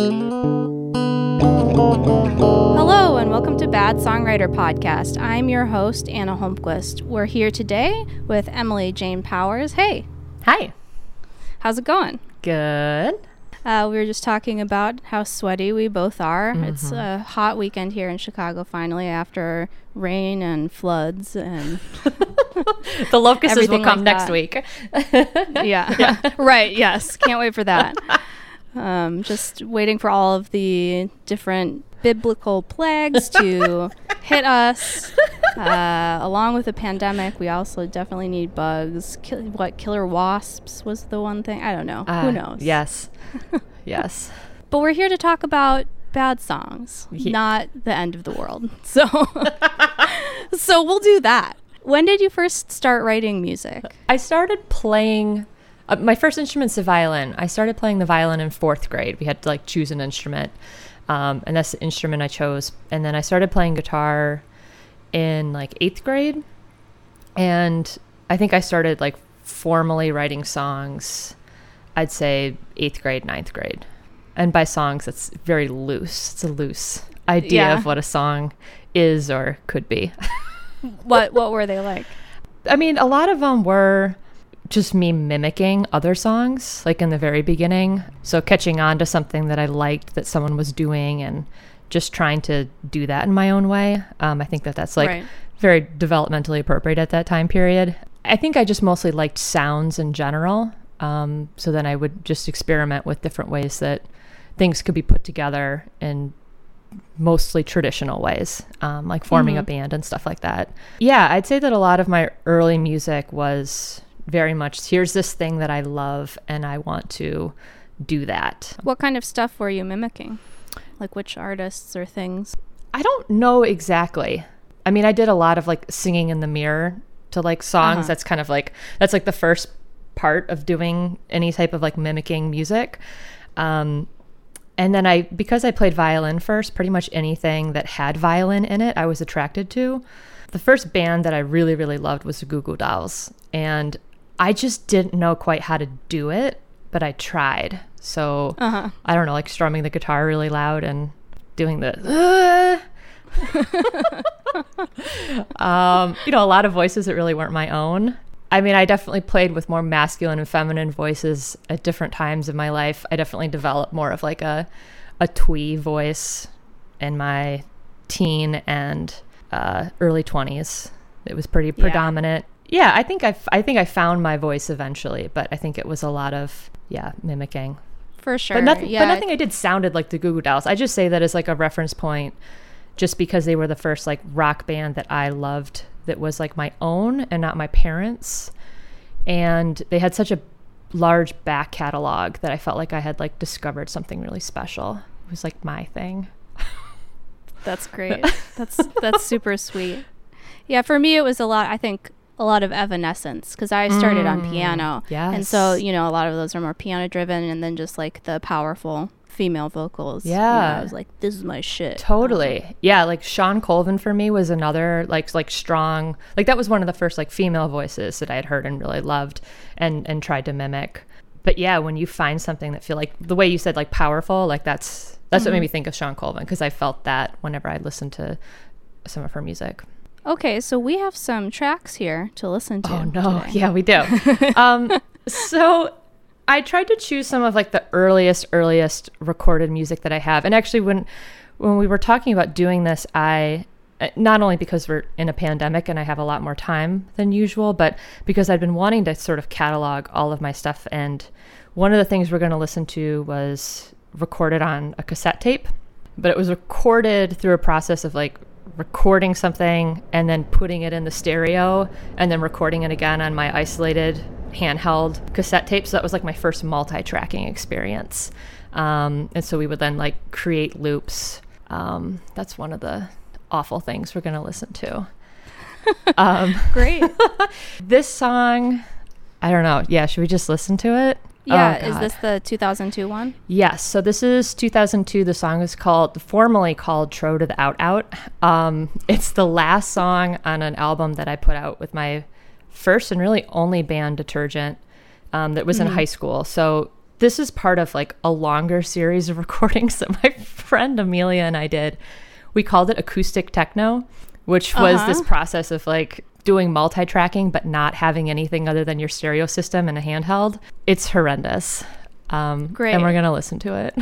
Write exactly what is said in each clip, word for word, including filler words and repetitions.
Hello and welcome to Bad Songwriter Podcast. I'm your host, Anna Holmquist. We're here today with Emily Jane Powers. Hey. Hi. How's it going? Good. Uh, we were just talking about how sweaty we both are. Mm-hmm. It's a hot weekend here in Chicago finally after rain and floods and... The locusts will come like next week. yeah. yeah. Right. Yes. Can't wait for that. Um, just waiting for all of the different biblical plagues to hit us. Uh, along with the pandemic, we also definitely need bugs. Kill, what, killer wasps was the one thing? I don't know. Uh, Who knows? Yes. Yes. But we're here to talk about bad songs, yeah. not the end of the world. So, so we'll do that. When did you first start writing music? I started playing... Uh, my first instrument's the violin. I started playing the violin in fourth grade. We had to, like, choose an instrument, um, and that's the instrument I chose. And then I started playing guitar in, like, eighth grade. And I think I started, like, formally writing songs, I'd say eighth grade, ninth grade. And by songs, it's very loose. It's a loose idea yeah. of what a song is or could be. What what were they like? I mean, a lot of them were just me mimicking other songs, like in the very beginning. So catching on to something that I liked that someone was doing and just trying to do that in my own way. Um, I think that that's like right. very developmentally appropriate at that time period. I think I just mostly liked sounds in general. Um, so then I would just experiment with different ways that things could be put together and mostly traditional ways, um, like forming mm-hmm. a band and stuff like that. Yeah, I'd say that a lot of my early music was very much, here's this thing that I love and I want to do that. What kind of stuff were you mimicking? Like which artists or things? I don't know exactly. I mean, I did a lot of like singing in the mirror to like songs. Uh-huh. That's kind of like, that's like the first part of doing any type of like mimicking music. Um, And then I, because I played violin first, pretty much anything that had violin in it, I was attracted to. The first band that I really, really loved was the Goo Goo Dolls. And I just didn't know quite how to do it, but I tried. So, uh-huh. I don't know, like strumming the guitar really loud and doing the... Uh. um, you know, a lot of voices that really weren't my own. I mean, I definitely played with more masculine and feminine voices at different times in my life. I definitely developed more of like a a twee voice in my teen and uh, early twenties. It was pretty predominant. Yeah, yeah I think I I think I found my voice eventually, but I think it was a lot of yeah mimicking for sure. But nothing, yeah, but nothing I, th- I did sounded like the Goo Goo Dolls. I just say that as like a reference point, just because they were the first like rock band that I loved. That was like my own and not my parents', and they had such a large back catalog that I felt like I had like discovered something really special. It was like my thing. That's great. That's that's super sweet. Yeah, for me it was a lot, I think a lot of Evanescence, because I started mm, on piano. Yes. And so, you know, a lot of those are more piano driven, and then just like the powerful female vocals. Yeah, you know, I was like, this is my shit. Totally. Um, yeah, like Sean Colvin for me was another like like strong, like that was one of the first like female voices that I had heard and really loved and and tried to mimic. But yeah, when you find something that feel like the way you said like powerful, like that's that's mm-hmm. what made me think of Sean Colvin, because I felt that whenever I listened to some of her music. Okay, so we have some tracks here to listen to. Oh no, today. Yeah, we do. um, so. I tried to choose some of like the earliest, earliest recorded music that I have. And actually when when we were talking about doing this, I, not only because we're in a pandemic and I have a lot more time than usual, but because I'd been wanting to sort of catalog all of my stuff. And one of the things we're going to listen to was recorded on a cassette tape, but it was recorded through a process of like recording something and then putting it in the stereo and then recording it again on my isolated handheld cassette tape. So that was like my first multi-tracking experience, um and so we would then like create loops. Um that's one of the awful things we're gonna listen to. Um great. This song, I don't know, yeah, should we just listen to it? Yeah. Oh, is this the two thousand two one? Yes, so this is two thousand two. The song is called formally called Tro to the Out Out. Um it's the last song on an album that I put out with my first and really only band Detergent, um, that was mm-hmm. in high school. So this is part of like a longer series of recordings that my friend Amelia and I did. We called it acoustic techno, which was uh-huh. this process of like doing multi-tracking but not having anything other than your stereo system and a handheld. It's horrendous. Um, Great. And we're going to listen to it.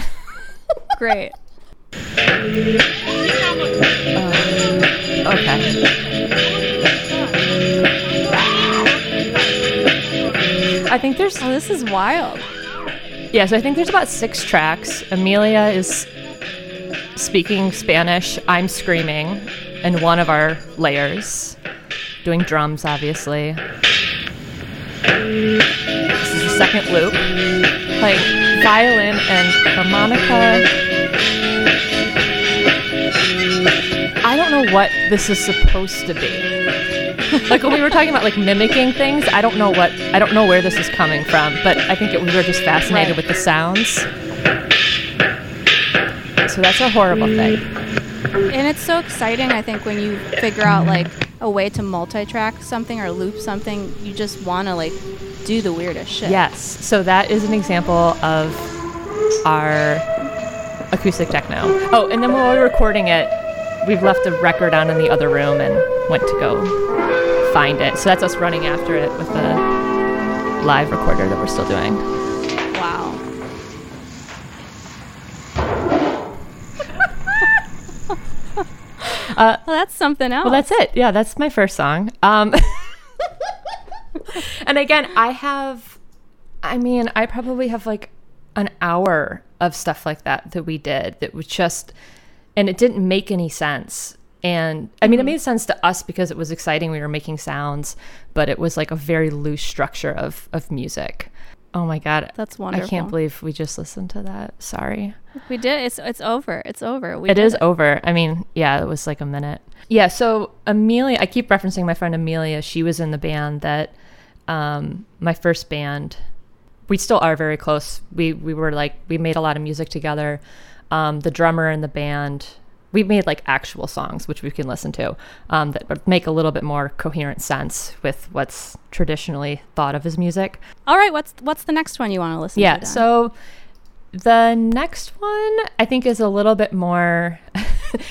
Great. Um, okay. I think there's... Oh, this is wild. Yeah, so I think there's about six tracks. Amelia is speaking Spanish. I'm screaming in one of our layers. Doing drums, obviously. This is the second loop. Playing violin and harmonica. I don't know what this is supposed to be. Like when we were talking about like mimicking things, I don't know what, I don't know where this is coming from, but I think it, we were just fascinated with the sounds. So that's a horrible thing. And it's so exciting, I think, when you figure out like a way to multi-track something or loop something. You just want to like do the weirdest shit. Yes. So that is an example of our acoustic techno. Oh, and then while we were recording it, we've left the record on in the other room and went to go find it. So that's us running after it with the live recorder that we're still doing. Wow. Uh, well, that's something else. Well, that's it. Yeah, that's my first song. Um, and again, I have, I mean, I probably have like an hour of stuff like that that we did that was just, and it didn't make any sense. And I mean, mm-hmm. it made sense to us because it was exciting. We were making sounds, but it was like a very loose structure of, of music. Oh my God. That's wonderful. I can't believe we just listened to that. Sorry. We did. It's it's over. It's over. We it is it. over. I mean, yeah, it was like a minute. Yeah, so Amelia, I keep referencing my friend Amelia. She was in the band that, um, my first band, we still are very close. We we were like, we made a lot of music together. Um, the drummer in the band, we made like actual songs, which we can listen to, um, that make a little bit more coherent sense with what's traditionally thought of as music. All right, what's what's the next one you want to listen yeah, to? Yeah, so the next one I think is a little bit more,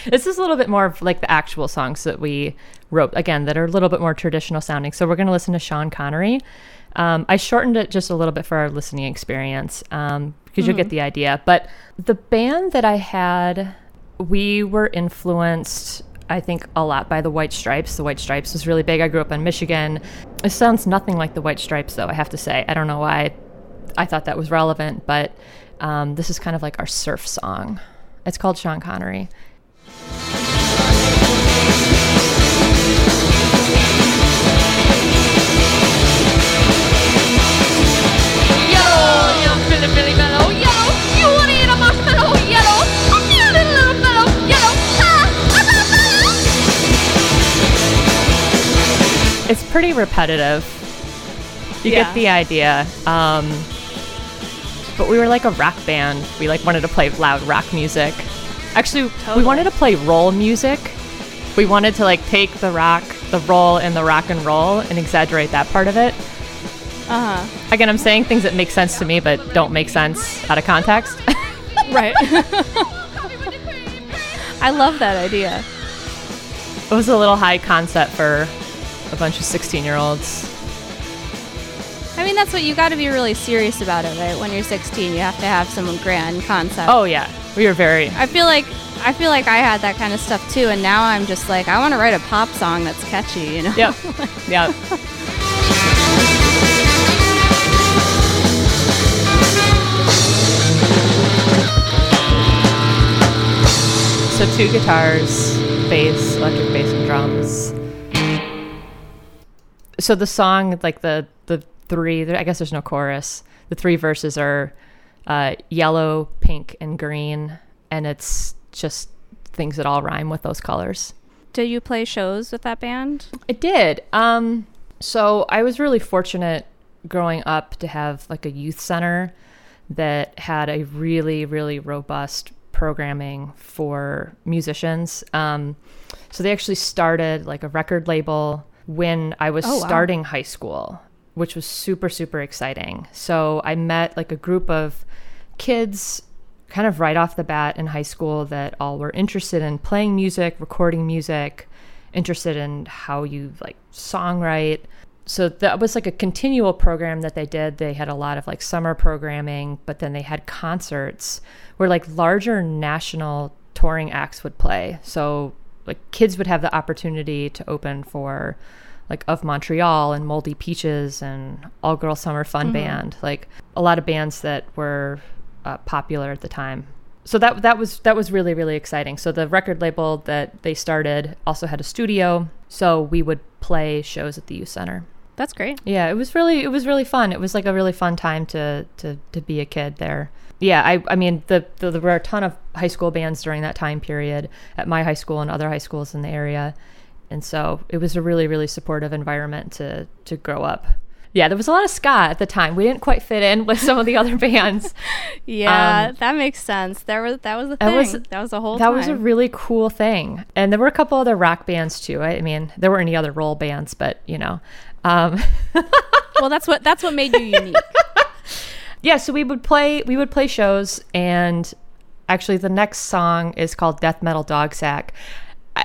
this is a little bit more of like the actual songs that we wrote, again, that are a little bit more traditional sounding. So we're going to listen to Sean Connery. Um, I shortened it just a little bit for our listening experience, um, because mm. you'll get the idea. But the band that I had... We were influenced, I think, a lot by the White Stripes. The White Stripes was really big. I grew up in Michigan. It sounds nothing like the White Stripes, though, I have to say. I don't know why I thought that was relevant, but um, this is kind of like our surf song. It's called Sean Connery. Yo, yo, Billy, Billy, Mellow, yo, you want to eat a marshmallow, yellow? It's pretty repetitive. You yeah. get the idea. Um, but we were like a rock band. We like wanted to play loud rock music. Actually, totally. We wanted to play roll music. We wanted to like take the rock, the roll, and the rock and roll and exaggerate that part of it. Uh-huh. Again, I'm saying things that make sense to me but don't make sense out of context. Right. I love that idea. It was a little high concept for... a bunch of sixteen year olds. I mean, that's what you got to be really serious about it, right? When you're sixteen, you have to have some grand concept. Oh yeah, we were very. I feel like I feel like I had that kind of stuff too, and now I'm just like, I want to write a pop song that's catchy, you know? Yep. Yep. So two guitars, bass, electric bass, and drums. So the song, like the, the three, I guess there's no chorus. The three verses are uh, yellow, pink, and green. And it's just things that all rhyme with those colors. Did you play shows with that band? I did. Um, so I was really fortunate growing up to have like a youth center that had a really, really robust programming for musicians. Um, so they actually started like a record label when I was oh, wow. starting high school. which was super, super exciting. So I met like a group of kids kind of right off the bat in high school that all were interested in playing music, recording music, interested in how you like songwrite. So that was like a continual program that they did. They had a lot of like summer programming, but then they had concerts where like larger national touring acts would play. So like kids would have the opportunity to open for like Of Montreal and Moldy Peaches and All Girl Summer Fun mm-hmm. Band, like a lot of bands that were uh, popular at the time. So that that was that was really, really exciting. So the record label that they started also had a studio, so we would play shows at the youth center. That's great. Yeah, it was really it was really fun. It was like a really fun time to to, to be a kid there. Yeah, I I mean the, the there were a ton of high school bands during that time period at my high school and other high schools in the area. And so it was a really, really supportive environment to to grow up. Yeah, there was a lot of ska at the time. We didn't quite fit in with some of the other bands. Yeah, um, that makes sense. There was that was a thing. Was, that was a whole That time. was a really cool thing. And there were a couple other rock bands too. I mean, there weren't any other roll bands, but you know. Um. Well, that's what that's what made you unique. Yeah, so we would play we would play shows, and actually the next song is called Death Metal Dog Sack.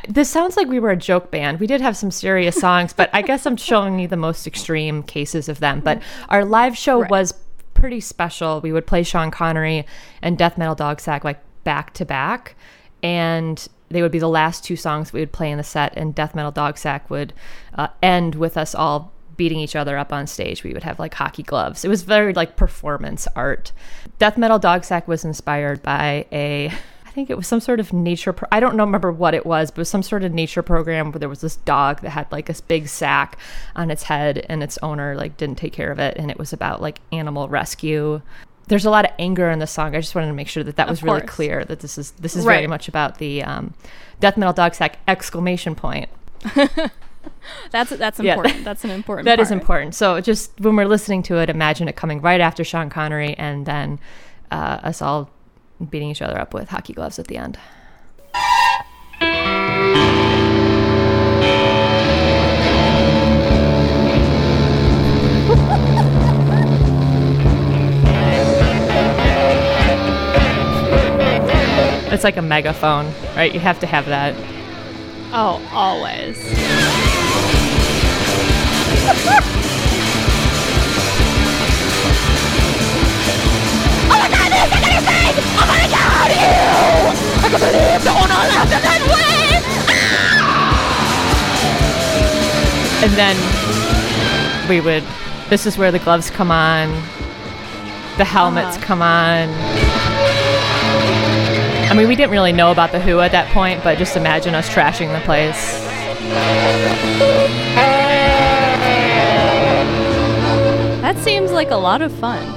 This sounds like we were a joke band. We did have some serious songs, but I guess I'm showing you the most extreme cases of them. But our live show right. was pretty special. We would play Sean Connery and Death Metal Dog Sack like back to back, and they would be the last two songs we would play in the set, and Death Metal Dog Sack would uh, end with us all beating each other up on stage. We would have like hockey gloves. It was very like performance art. Death Metal Dog Sack was inspired by a... I think it was some sort of nature, pro- I don't know, remember what it was, but it was some sort of nature program where there was this dog that had like this big sack on its head and its owner like didn't take care of it. And it was about like animal rescue. There's a lot of anger in the song. I just wanted to make sure that that of was course. really clear that this is this is right. very much about the um, Death Metal Dog Sack exclamation point. That's that's important. Yeah. That's an important That part. is important. So just when we're listening to it, imagine it coming right after Sean Connery and then uh, us all beating each other up with hockey gloves at the end. It's like a megaphone, right? You have to have that. Oh, always. I'm gonna get out of here! I can't believe the owner left in that way! Ah! And then we would, this is where the gloves come on, the helmets uh-huh. come on. I mean, we didn't really know about the Who at that point, but just imagine us trashing the place. That seems like a lot of fun.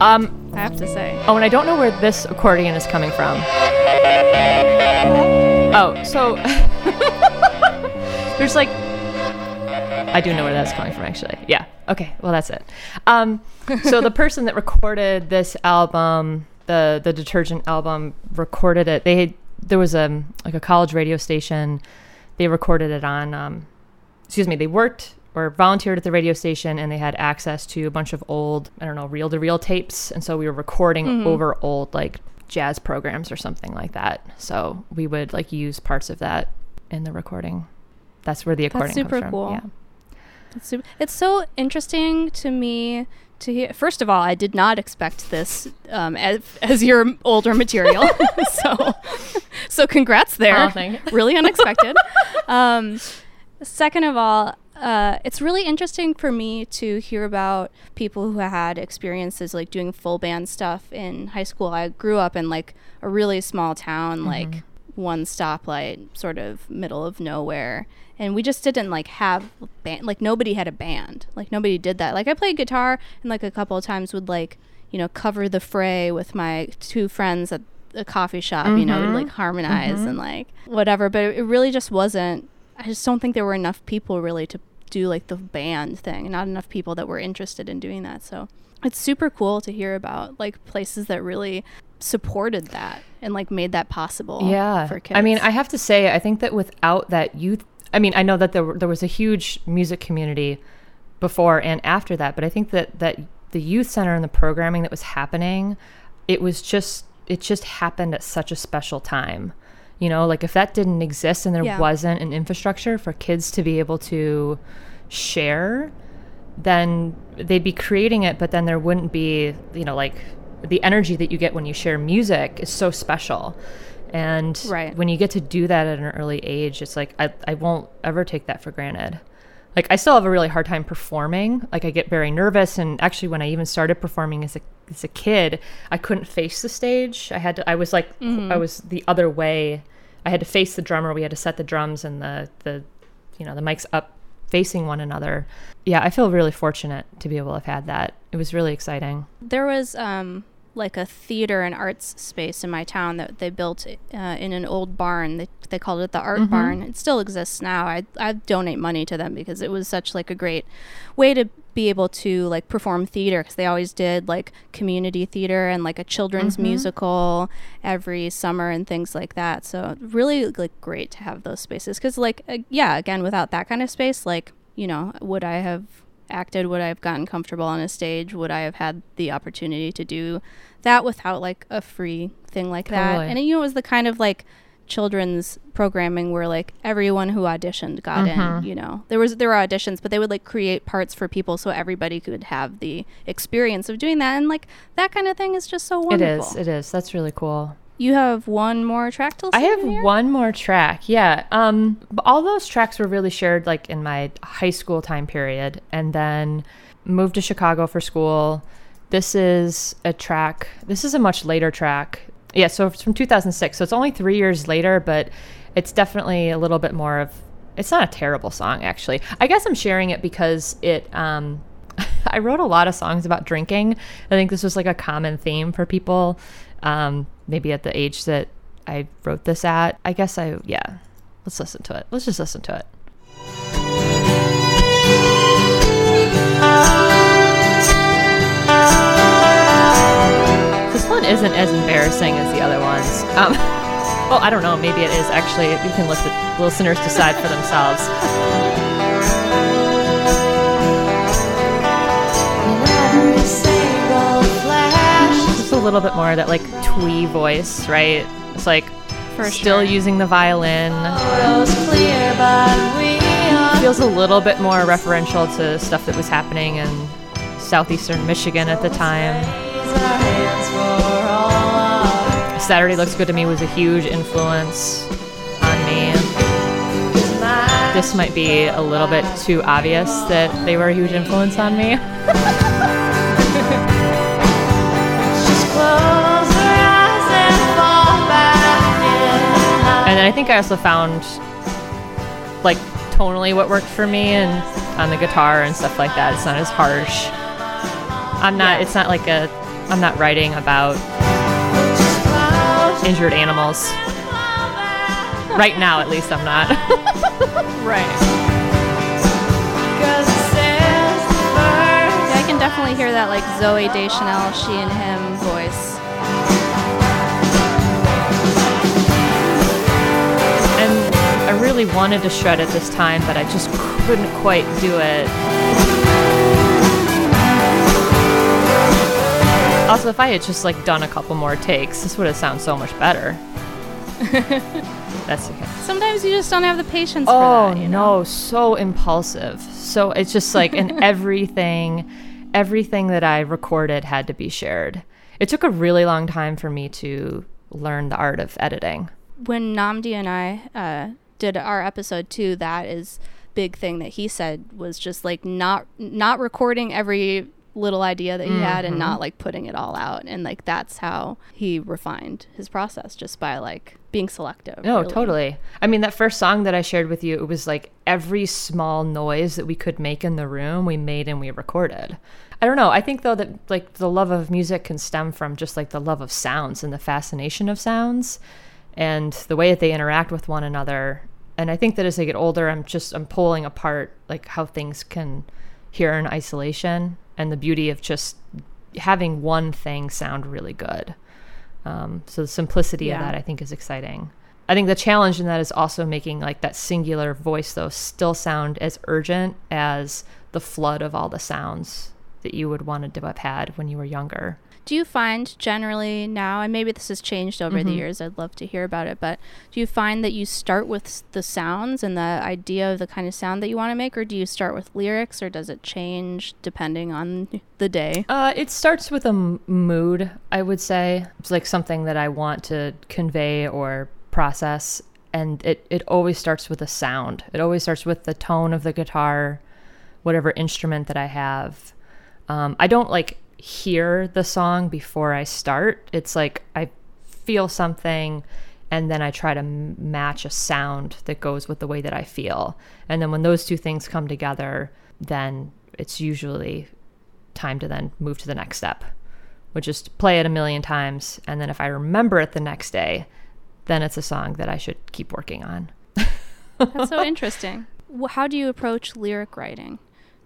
Um, I have to say. Oh, and I don't know where this accordion is coming from. Oh, so there's like, I do know where that's coming from, actually. Yeah. Okay. Well, that's it. Um, so the person that recorded this album, the the Detergent album, recorded it. They had, there was a like a college radio station. They recorded it on. Um, excuse me. They worked. or volunteered at the radio station, and they had access to a bunch of old, I don't know, reel-to-reel tapes. And so we were recording mm-hmm. over old, like, jazz programs or something like that. So we would, like, use parts of that in the recording. That's where the accordion comes from. That's super cool. Yeah. That's super- it's so interesting to me to hear. First of all, I did not expect this um, as, as your older material. so so congrats there. Oh, really unexpected. um, second of all, Uh, it's really interesting for me to hear about people who had experiences like doing full band stuff in high school. I grew up in like a really small town, mm-hmm. like one stoplight, sort of middle of nowhere. And we just didn't like have band, like nobody had a band, like nobody did that. Like I played guitar and like a couple of times would like, you know, cover the fray with my two friends at a coffee shop, mm-hmm. you know, we'd like harmonize mm-hmm. and like whatever. But it really just wasn't, I just don't think there were enough people really to do like the band thing, not enough people that were interested in doing that. So it's super cool to hear about like places that really supported that and like made that possible yeah. for kids. I mean, I have to say, I think that without that youth, I mean, I know that there, were, there was a huge music community before and after that. But I think that, that the youth center and the programming that was happening, it was just, it just happened at such a special time. You know, like if that didn't exist and there yeah. wasn't an infrastructure for kids to be able to share, then they'd be creating it, but then there wouldn't be, you know, like the energy that you get when you share music is so special. And right. when you get to do that at an early age, it's like, I, I won't ever take that for granted. Like, I still have a really hard time performing. Like, I get very nervous. And actually, when I even started performing as a as a kid, I couldn't face the stage. I had to, I was like, mm-hmm. I was the other way. I had to face the drummer. We had to set the drums and the, the, you know, the mics up facing one another. Yeah, I feel really fortunate to be able to have had that. It was really exciting. There was, um... like a theater and arts space in my town that they built uh, in an old barn. They, they called it the Art mm-hmm. Barn. It still exists now. I I donate money to them because it was such like a great way to be able to like perform theater, because they always did like community theater and like a children's mm-hmm. musical every summer and things like that. So really like great to have those spaces, because like uh, yeah, again, without that kind of space, like, you know, would I have acted? Would I have gotten comfortable on a stage? Would I have had the opportunity to do that without like a free thing like that? Totally. And you know, it was the kind of like children's programming where like everyone who auditioned got uh-huh. in, you know, there was there were auditions, but they would like create parts for people so everybody could have the experience of doing that. And like that kind of thing is just so wonderful. It is. It is. That's really cool. You have one more track to listen to? I have here? one more track, yeah. Um, all those tracks were really shared like in my high school time period, and then moved to Chicago for school. This is a track, this is a much later track. Yeah, so it's from two thousand six, so it's only three years later, but it's definitely a little bit more of, it's not a terrible song, actually. I guess I'm sharing it because it... Um, I wrote a lot of songs about drinking. I think this was like a common theme for people. Um, maybe at the age that I wrote this at. I guess I, yeah, let's listen to it. Let's just listen to it. This one isn't as embarrassing as the other ones. Um, well, I don't know. Maybe it is actually. You can let the listeners decide for themselves. A little bit more of that like twee voice, right? It's like For still sure. using the violin. Clear, but we are... Feels a little bit more referential to stuff that was happening in southeastern Michigan at the time. Saturday Looks Good to Me was a huge influence on me. This might be a little bit too obvious that they were a huge influence on me. And then I think I also found like tonally what worked for me, and on the guitar and stuff like that. It's not as harsh. I'm not, yeah. it's not like a, I'm not writing about injured animals. Right now, at least I'm not. Right. Definitely hear that like Zooey Deschanel, She and Him voice. And I really wanted to shred at this time, but I just couldn't quite do it. Also, if I had just like done a couple more takes, this would have sounded so much better. That's okay. Sometimes you just don't have the patience oh, for that. Oh, you know? No, so impulsive. So it's just like in everything. Everything that I recorded had to be shared. It took a really long time for me to learn the art of editing. When Namdi and I uh, did our episode two, that is big thing that he said was just like not not recording every little idea that he mm-hmm. had and not like putting it all out. And like that's how he refined his process, just by like being selective. No, really. Totally. I mean, that first song that I shared with you, it was like every small noise that we could make in the room, we made and we recorded. I don't know. I think though that like the love of music can stem from just like the love of sounds and the fascination of sounds and the way that they interact with one another. And I think that as I get older, I'm just I'm pulling apart like how things can hear in isolation and the beauty of just having one thing sound really good. Um, so the simplicity yeah. of that, I think, is exciting. I think the challenge in that is also making like that singular voice, though, still sound as urgent as the flood of all the sounds that you would want to have had when you were younger. Do you find generally now, and maybe this has changed over mm-hmm. the years, I'd love to hear about it, but do you find that you start with the sounds and the idea of the kind of sound that you want to make, or do you start with lyrics, or does it change depending on the day? Uh, it starts with a m- mood, I would say. It's like something that I want to convey or process, and it, it always starts with a sound. It always starts with the tone of the guitar, whatever instrument that I have. Um, I don't like... hear the song before I start. It's like I feel something and then I try to m- match a sound that goes with the way that I feel. And then when those two things come together, then it's usually time to then move to the next step, which is to play it a million times. And then if I remember it the next day, then it's a song that I should keep working on. That's so interesting. How do you approach lyric writing?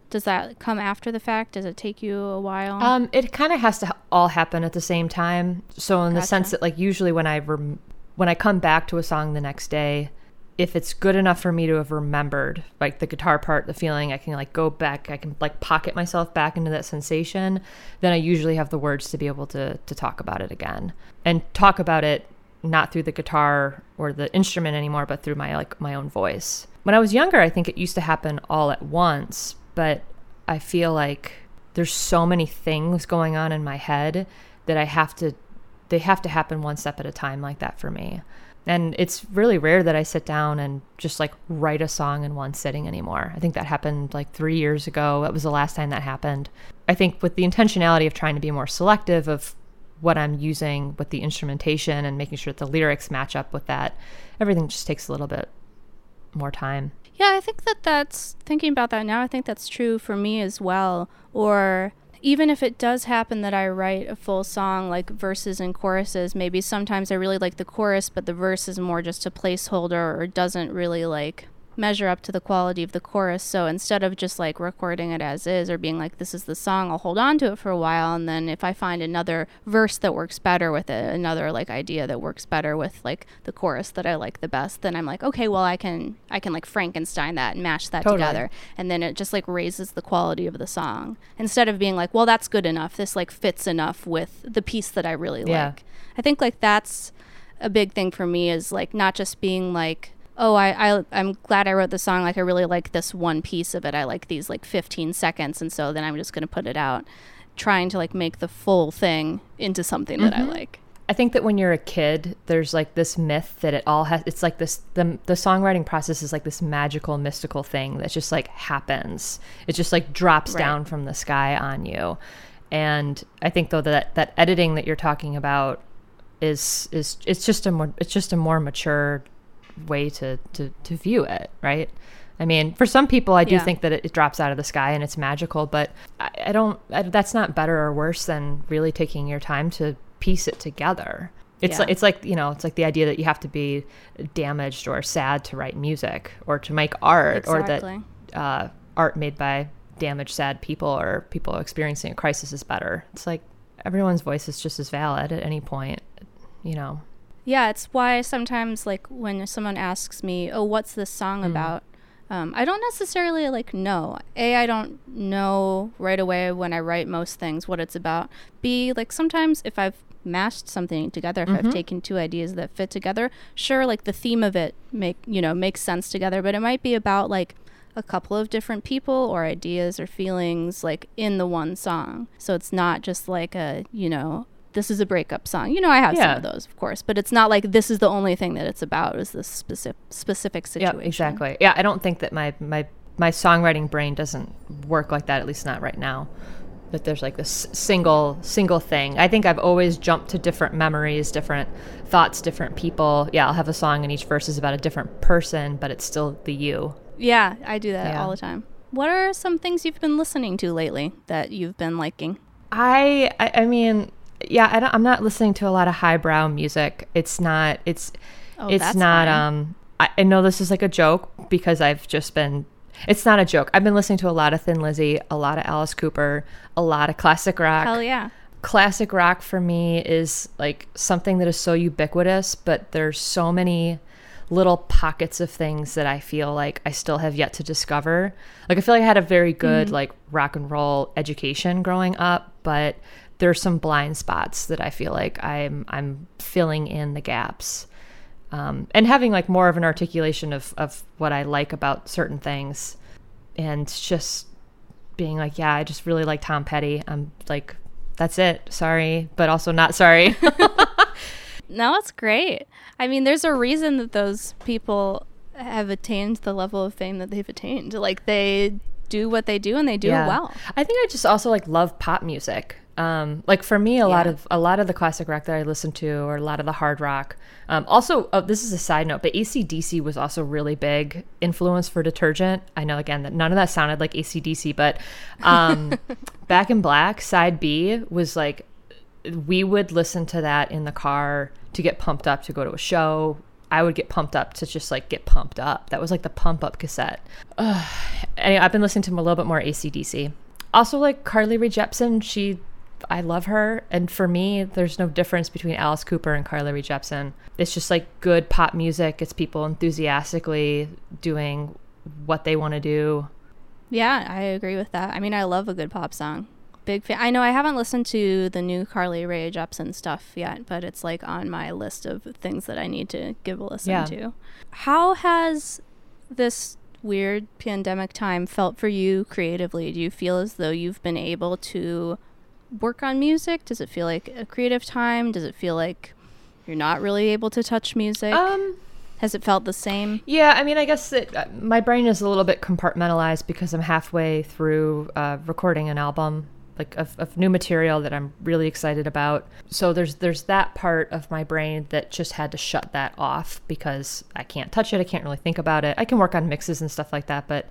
Does that come after the fact? Does it take you a while? Um, it kind of has to ha- all happen at the same time. So in gotcha. the sense that, like, usually when I rem- when I come back to a song the next day, if it's good enough for me to have remembered, like, the guitar part, the feeling, I can, like, go back. I can, like, pocket myself back into that sensation. Then I usually have the words to be able to to talk about it again. And talk about it not through the guitar or the instrument anymore, but through my, like, my own voice. When I was younger, I think it used to happen all at once, but I feel like there's so many things going on in my head that I have to, they have to happen one step at a time like that for me. And it's really rare that I sit down and just like write a song in one sitting anymore. I think that happened like three years ago. That was the last time that happened. I think with the intentionality of trying to be more selective of what I'm using with the instrumentation and making sure that the lyrics match up with that, everything just takes a little bit more time. Yeah, I think that that's, thinking about that now, I think that's true for me as well. Or even if it does happen that I write a full song, like verses and choruses, maybe sometimes I really like the chorus, but the verse is more just a placeholder or doesn't really like measure up to the quality of the chorus. So instead of just like recording it as is or being like, this is the song, I'll hold on to it for a while. And then if I find another verse that works better with it, another like idea that works better with like the chorus that I like the best, then I'm like, okay, well, I can I can like Frankenstein that and mash that totally. together. And then it just like raises the quality of the song instead of being like, well, that's good enough. This like fits enough with the piece that I really yeah. like. I think like that's a big thing for me, is like not just being like, oh, I, I, I'm glad I wrote the song. Like, I really like this one piece of it. I like these, like, fifteen seconds. And so then I'm just going to put it out, trying to, like, make the full thing into something mm-hmm. that I like. I think that when you're a kid, there's, like, this myth that it all has, it's like this, the, the songwriting process is, like, this magical, mystical thing that just, like, happens. It just, like, drops right. down from the sky on you. And I think, though, that that editing that you're talking about is, is it's just a more, it's just a more mature way to, to to view it, right? I mean, for some people, I do yeah. think that it, it drops out of the sky and it's magical, but I, I don't, I, that's not better or worse than really taking your time to piece it together. It's yeah. like, it's like, you know, it's like the idea that you have to be damaged or sad to write music or to make art exactly. or that uh, art made by damaged, sad people or people experiencing a crisis is better. It's like everyone's voice is just as valid at any point, you know? Yeah, it's why sometimes, like, when someone asks me, oh, what's this song mm. about? Um, I don't necessarily, like, know. A, I don't know right away when I write most things what it's about. B, like, sometimes if I've mashed something together, if mm-hmm. I've taken two ideas that fit together, sure, like, the theme of it, make you know, makes sense together. But it might be about, like, a couple of different people or ideas or feelings, like, in the one song. So it's not just, like, a, you know... this is a breakup song. You know, I have yeah. some of those, of course, but it's not like this is the only thing that it's about, is this specific specific situation. Yeah, exactly. Yeah, I don't think that my, my, my songwriting brain doesn't work like that, at least not right now, that there's like this single, single thing. I think I've always jumped to different memories, different thoughts, different people. Yeah, I'll have a song and each verse is about a different person, but it's still the you. Yeah, I do that yeah. all the time. What are some things you've been listening to lately that you've been liking? I, I, I mean... Yeah, I don't, I'm not listening to a lot of highbrow music. It's not, it's, oh, it's not, fine. um, I, I know this is like a joke because I've just been, it's not a joke. I've been listening to a lot of Thin Lizzy, a lot of Alice Cooper, a lot of classic rock. Hell yeah. Classic rock for me is like something that is so ubiquitous, but there's so many little pockets of things that I feel like I still have yet to discover. Like, I feel like I had a very good, mm-hmm. like, rock and roll education growing up, but there's some blind spots that I feel like I'm I'm filling in the gaps. Um, and having, like, more of an articulation of, of what I like about certain things. And just being like, yeah, I just really like Tom Petty. I'm like, that's it. Sorry, but also not sorry. No, it's great. I mean, there's a reason that those people have attained the level of fame that they've attained. Like, they do what they do and they do yeah. it well. I think I just also, like, love pop music. Um, like, for me, a yeah. lot of a lot of the classic rock that I listen to, or a lot of the hard rock. Um, also, oh, this is a side note, but A C D C was also really big influence for Detergent. I know, again, that none of that sounded like A C D C, but um, Back in Black, Side B, was like, we would listen to that in the car to get pumped up to go to a show. I would get pumped up to just, like, get pumped up. That was like the pump up cassette. Ugh. Anyway, I've been listening to a little bit more A C D C. Also, like, Carly Rae Jepsen, she... I love her, and for me, there's no difference between Alice Cooper and Carly Rae Jepsen. It's just, like, good pop music. It's people enthusiastically doing what they want to do. Yeah, I agree with that. I mean, I love a good pop song. Big fan. I know I haven't listened to the new Carly Rae Jepsen stuff yet, but it's, like, on my list of things that I need to give a listen yeah. to. How has this weird pandemic time felt for you creatively? Do you feel as though you've been able to work on music? Does it feel like a creative time? Does it feel like you're not really able to touch music? Um, Has it felt the same? Yeah, I mean, I guess it, uh, my brain is a little bit compartmentalized because I'm halfway through uh, recording an album, like, of, of new material that I'm really excited about. So there's there's that part of my brain that just had to shut that off because I can't touch it. I can't really think about it. I can work on mixes and stuff like that, but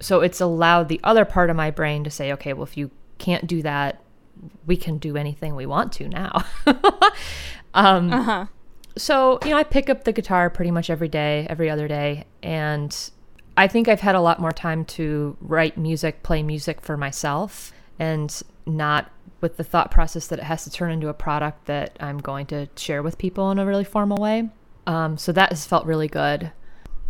so it's allowed the other part of my brain to say, okay, well, if you can't do that, we can do anything we want to now. um, uh-huh. So, you know, I pick up the guitar pretty much every day, every other day. And I think I've had a lot more time to write music, play music for myself, and not with the thought process that it has to turn into a product that I'm going to share with people in a really formal way. Um, so that has felt really good.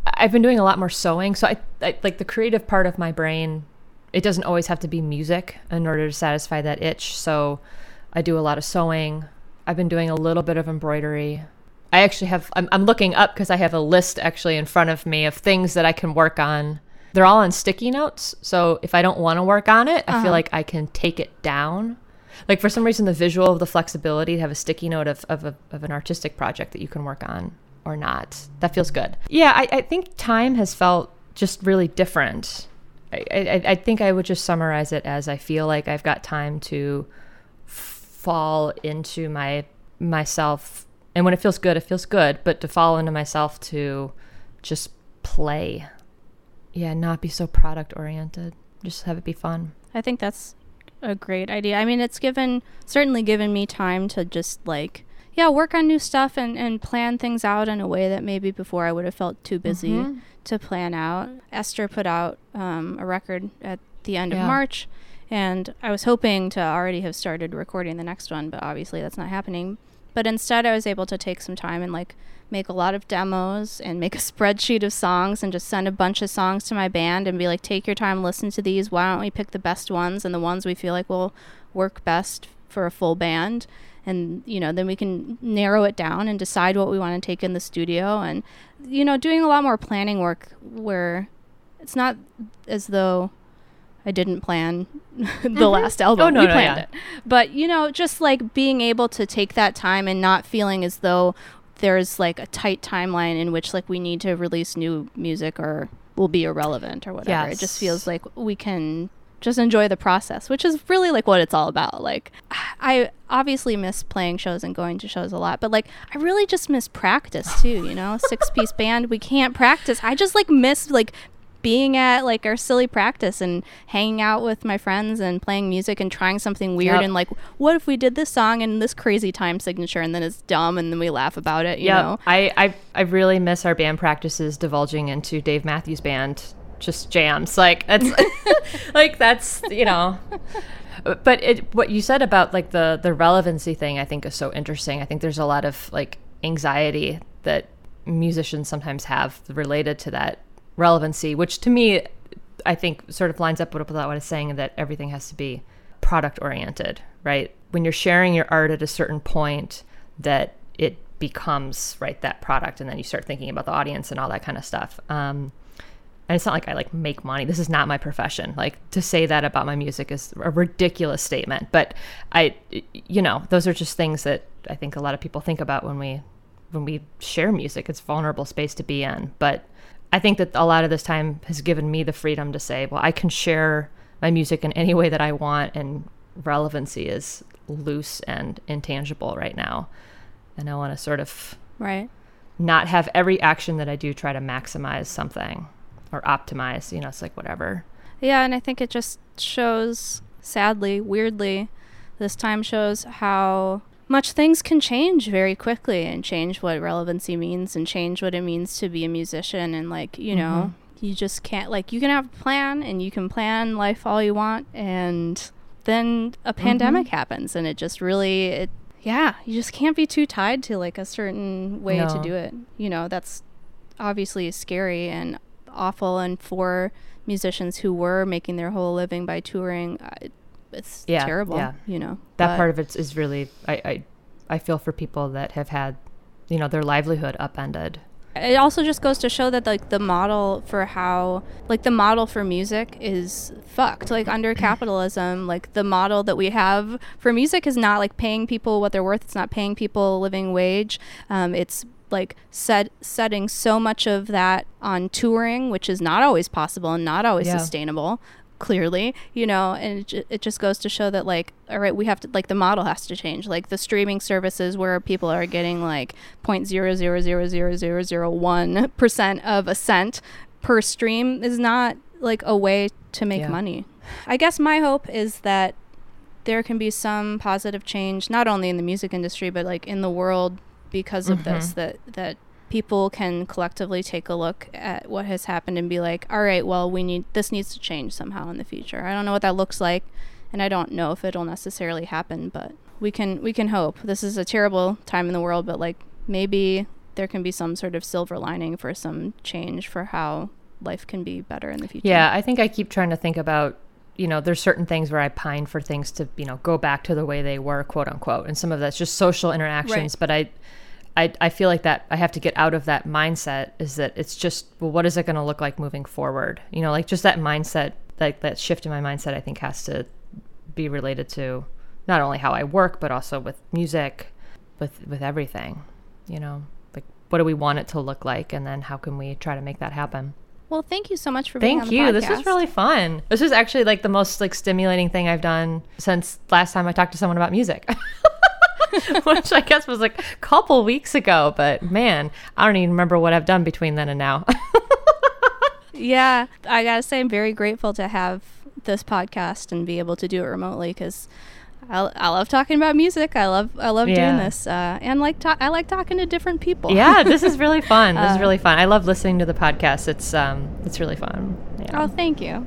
I've been doing a lot more sewing. So I, I like the creative part of my brain. It doesn't always have to be music in order to satisfy that itch. So I do a lot of sewing. I've been doing a little bit of embroidery. I actually have, I'm, I'm looking up because I have a list actually in front of me of things that I can work on. They're all on sticky notes. So if I don't want to work on it, uh-huh. I feel like I can take it down. Like, for some reason, the visual of the flexibility to have a sticky note of, of, a, of an artistic project that you can work on or not. That feels good. Yeah, I, I think time has felt just really different. I, I, I think I would just summarize it as I feel like I've got time to fall into my myself. And when it feels good, it feels good. But to fall into myself, to just play. Yeah, not be so product oriented. Just have it be fun. I think that's a great idea. I mean, it's given certainly given me time to just like, yeah, work on new stuff and, and plan things out in a way that maybe before I would have felt too busy mm-hmm. to plan out. Esther put out um, a record at the end yeah. of March, and I was hoping to already have started recording the next one, but obviously that's not happening. But instead I was able to take some time and like make a lot of demos and make a spreadsheet of songs and just send a bunch of songs to my band and be like, take your time, listen to these. Why don't we pick the best ones and the ones we feel like will work best for a full band? And, you know, then we can narrow it down and decide what we want to take in the studio. And, you know, doing a lot more planning work where it's not as though I didn't plan the mm-hmm. last album. Oh, no, we no, planned no, yeah. it. But, you know, just like being able to take that time and not feeling as though there's like a tight timeline in which like we need to release new music or will be irrelevant or whatever. Yes. It just feels like we can just enjoy the process, which is really like what it's all about. Like, I obviously miss playing shows and going to shows a lot, but like I really just miss practice too, you know. Six-piece band, we can't practice. I just like miss like being at like our silly practice and hanging out with my friends and playing music and trying something weird yep. and like, what if we did this song and this crazy time signature and then it's dumb and then we laugh about it, you yep. know. I, I I really miss our band practices divulging into Dave Matthews Band just jams. Like, that's like that's, you know. But it, what you said about like the the relevancy thing, I think is so interesting. I think there's a lot of like anxiety that musicians sometimes have related to that relevancy, which to me, I think sort of lines up with what I was saying, that everything has to be product oriented, right? When you're sharing your art at a certain point, that it becomes, right, that product, and then you start thinking about the audience and all that kind of stuff. Um, and it's not like I like make money. This is not my profession. Like, to say that about my music is a ridiculous statement, but I, you know, those are just things that I think a lot of people think about when we, when we share music. It's a vulnerable space to be in. But I think that a lot of this time has given me the freedom to say, well, I can share my music in any way that I want, and relevancy is loose and intangible right now. And I want to sort of right. not have every action that I do try to maximize something or optimize, you know, it's like whatever. Yeah, and I think it just shows, sadly, weirdly, this time shows how much things can change very quickly, and change what relevancy means, and change what it means to be a musician. And like, you mm-hmm. know, you just can't, like, you can have a plan, and you can plan life all you want, and then a pandemic mm-hmm. happens, and it just really, it, yeah, you just can't be too tied to like a certain way no. to do it. You know, that's obviously scary and awful. And for musicians who were making their whole living by touring, I, it's yeah, terrible, yeah. you know. That but. part of it is really, I, I I feel for people that have had, you know, their livelihood upended. It also just goes to show that, like, the model for how, like, the model for music is fucked. Like, under capitalism, like, the model that we have for music is not, like, paying people what they're worth. It's not paying people a living wage. Um, it's, like, set, setting so much of that on touring, which is not always possible and not always yeah. sustainable. Clearly, you know, and it, it just goes to show that, like, all right, we have to, like, the model has to change. Like, the streaming services where people are getting like zero point zero zero zero zero zero zero one percent of a cent per stream is not like a way to make yeah. money. I guess my hope is that there can be some positive change, not only in the music industry, but like in the world, because of mm-hmm. this, that that people can collectively take a look at what has happened and be like, all right, well, we need, this needs to change somehow in the future. I don't know what that looks like, and I don't know if it'll necessarily happen, but we can, we can hope. This is a terrible time in the world, but like maybe there can be some sort of silver lining for some change for how life can be better in the future. Yeah, I think I keep trying to think about, you know, there's certain things where I pine for things to, you know, go back to the way they were, quote unquote, and some of that's just social interactions, right. but I I, I feel like that I have to get out of that mindset, is that it's just, well, what is it going to look like moving forward? You know, like just that mindset, like that shift in my mindset, I think has to be related to not only how I work, but also with music, with, with everything, you know, like what do we want it to look like? And then how can we try to make that happen? Well, thank you so much for being thank on the you. podcast. This was really fun. This was actually like the most like stimulating thing I've done since last time I talked to someone about music. Which I guess was like a couple weeks ago, but man, I don't even remember what I've done between then and now. Yeah, I gotta say I'm very grateful to have this podcast and be able to do it remotely, because I, I love talking about music. I love I love yeah. doing this, uh, and like ta- I like talking to different people. Yeah, this is really fun. This uh, is really fun. I love listening to the podcast. It's um, it's really fun. Yeah. Oh, thank you,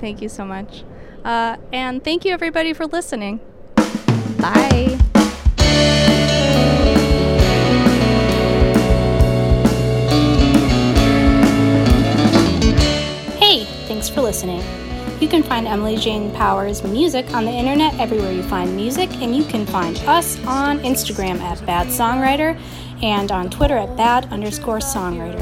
thank you so much, uh, and thank you everybody for listening. Bye. Thanks for listening. You can find Emily Jane Powers' music on the internet everywhere you find music, and you can find us on Instagram at Bad Songwriter and on Twitter at Bad underscore Songwriter.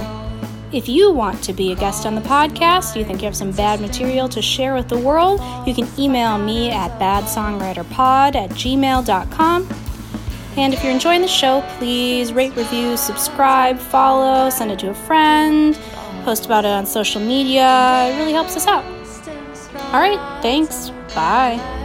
If you want to be a guest on the podcast, you think you have some bad material to share with the world, you can email me at badsongwriterpod at gmail dot com. And if you're enjoying the show, please rate, review, subscribe, follow, send it to a friend, post about it on social media. It really helps us out. All right, thanks. Bye.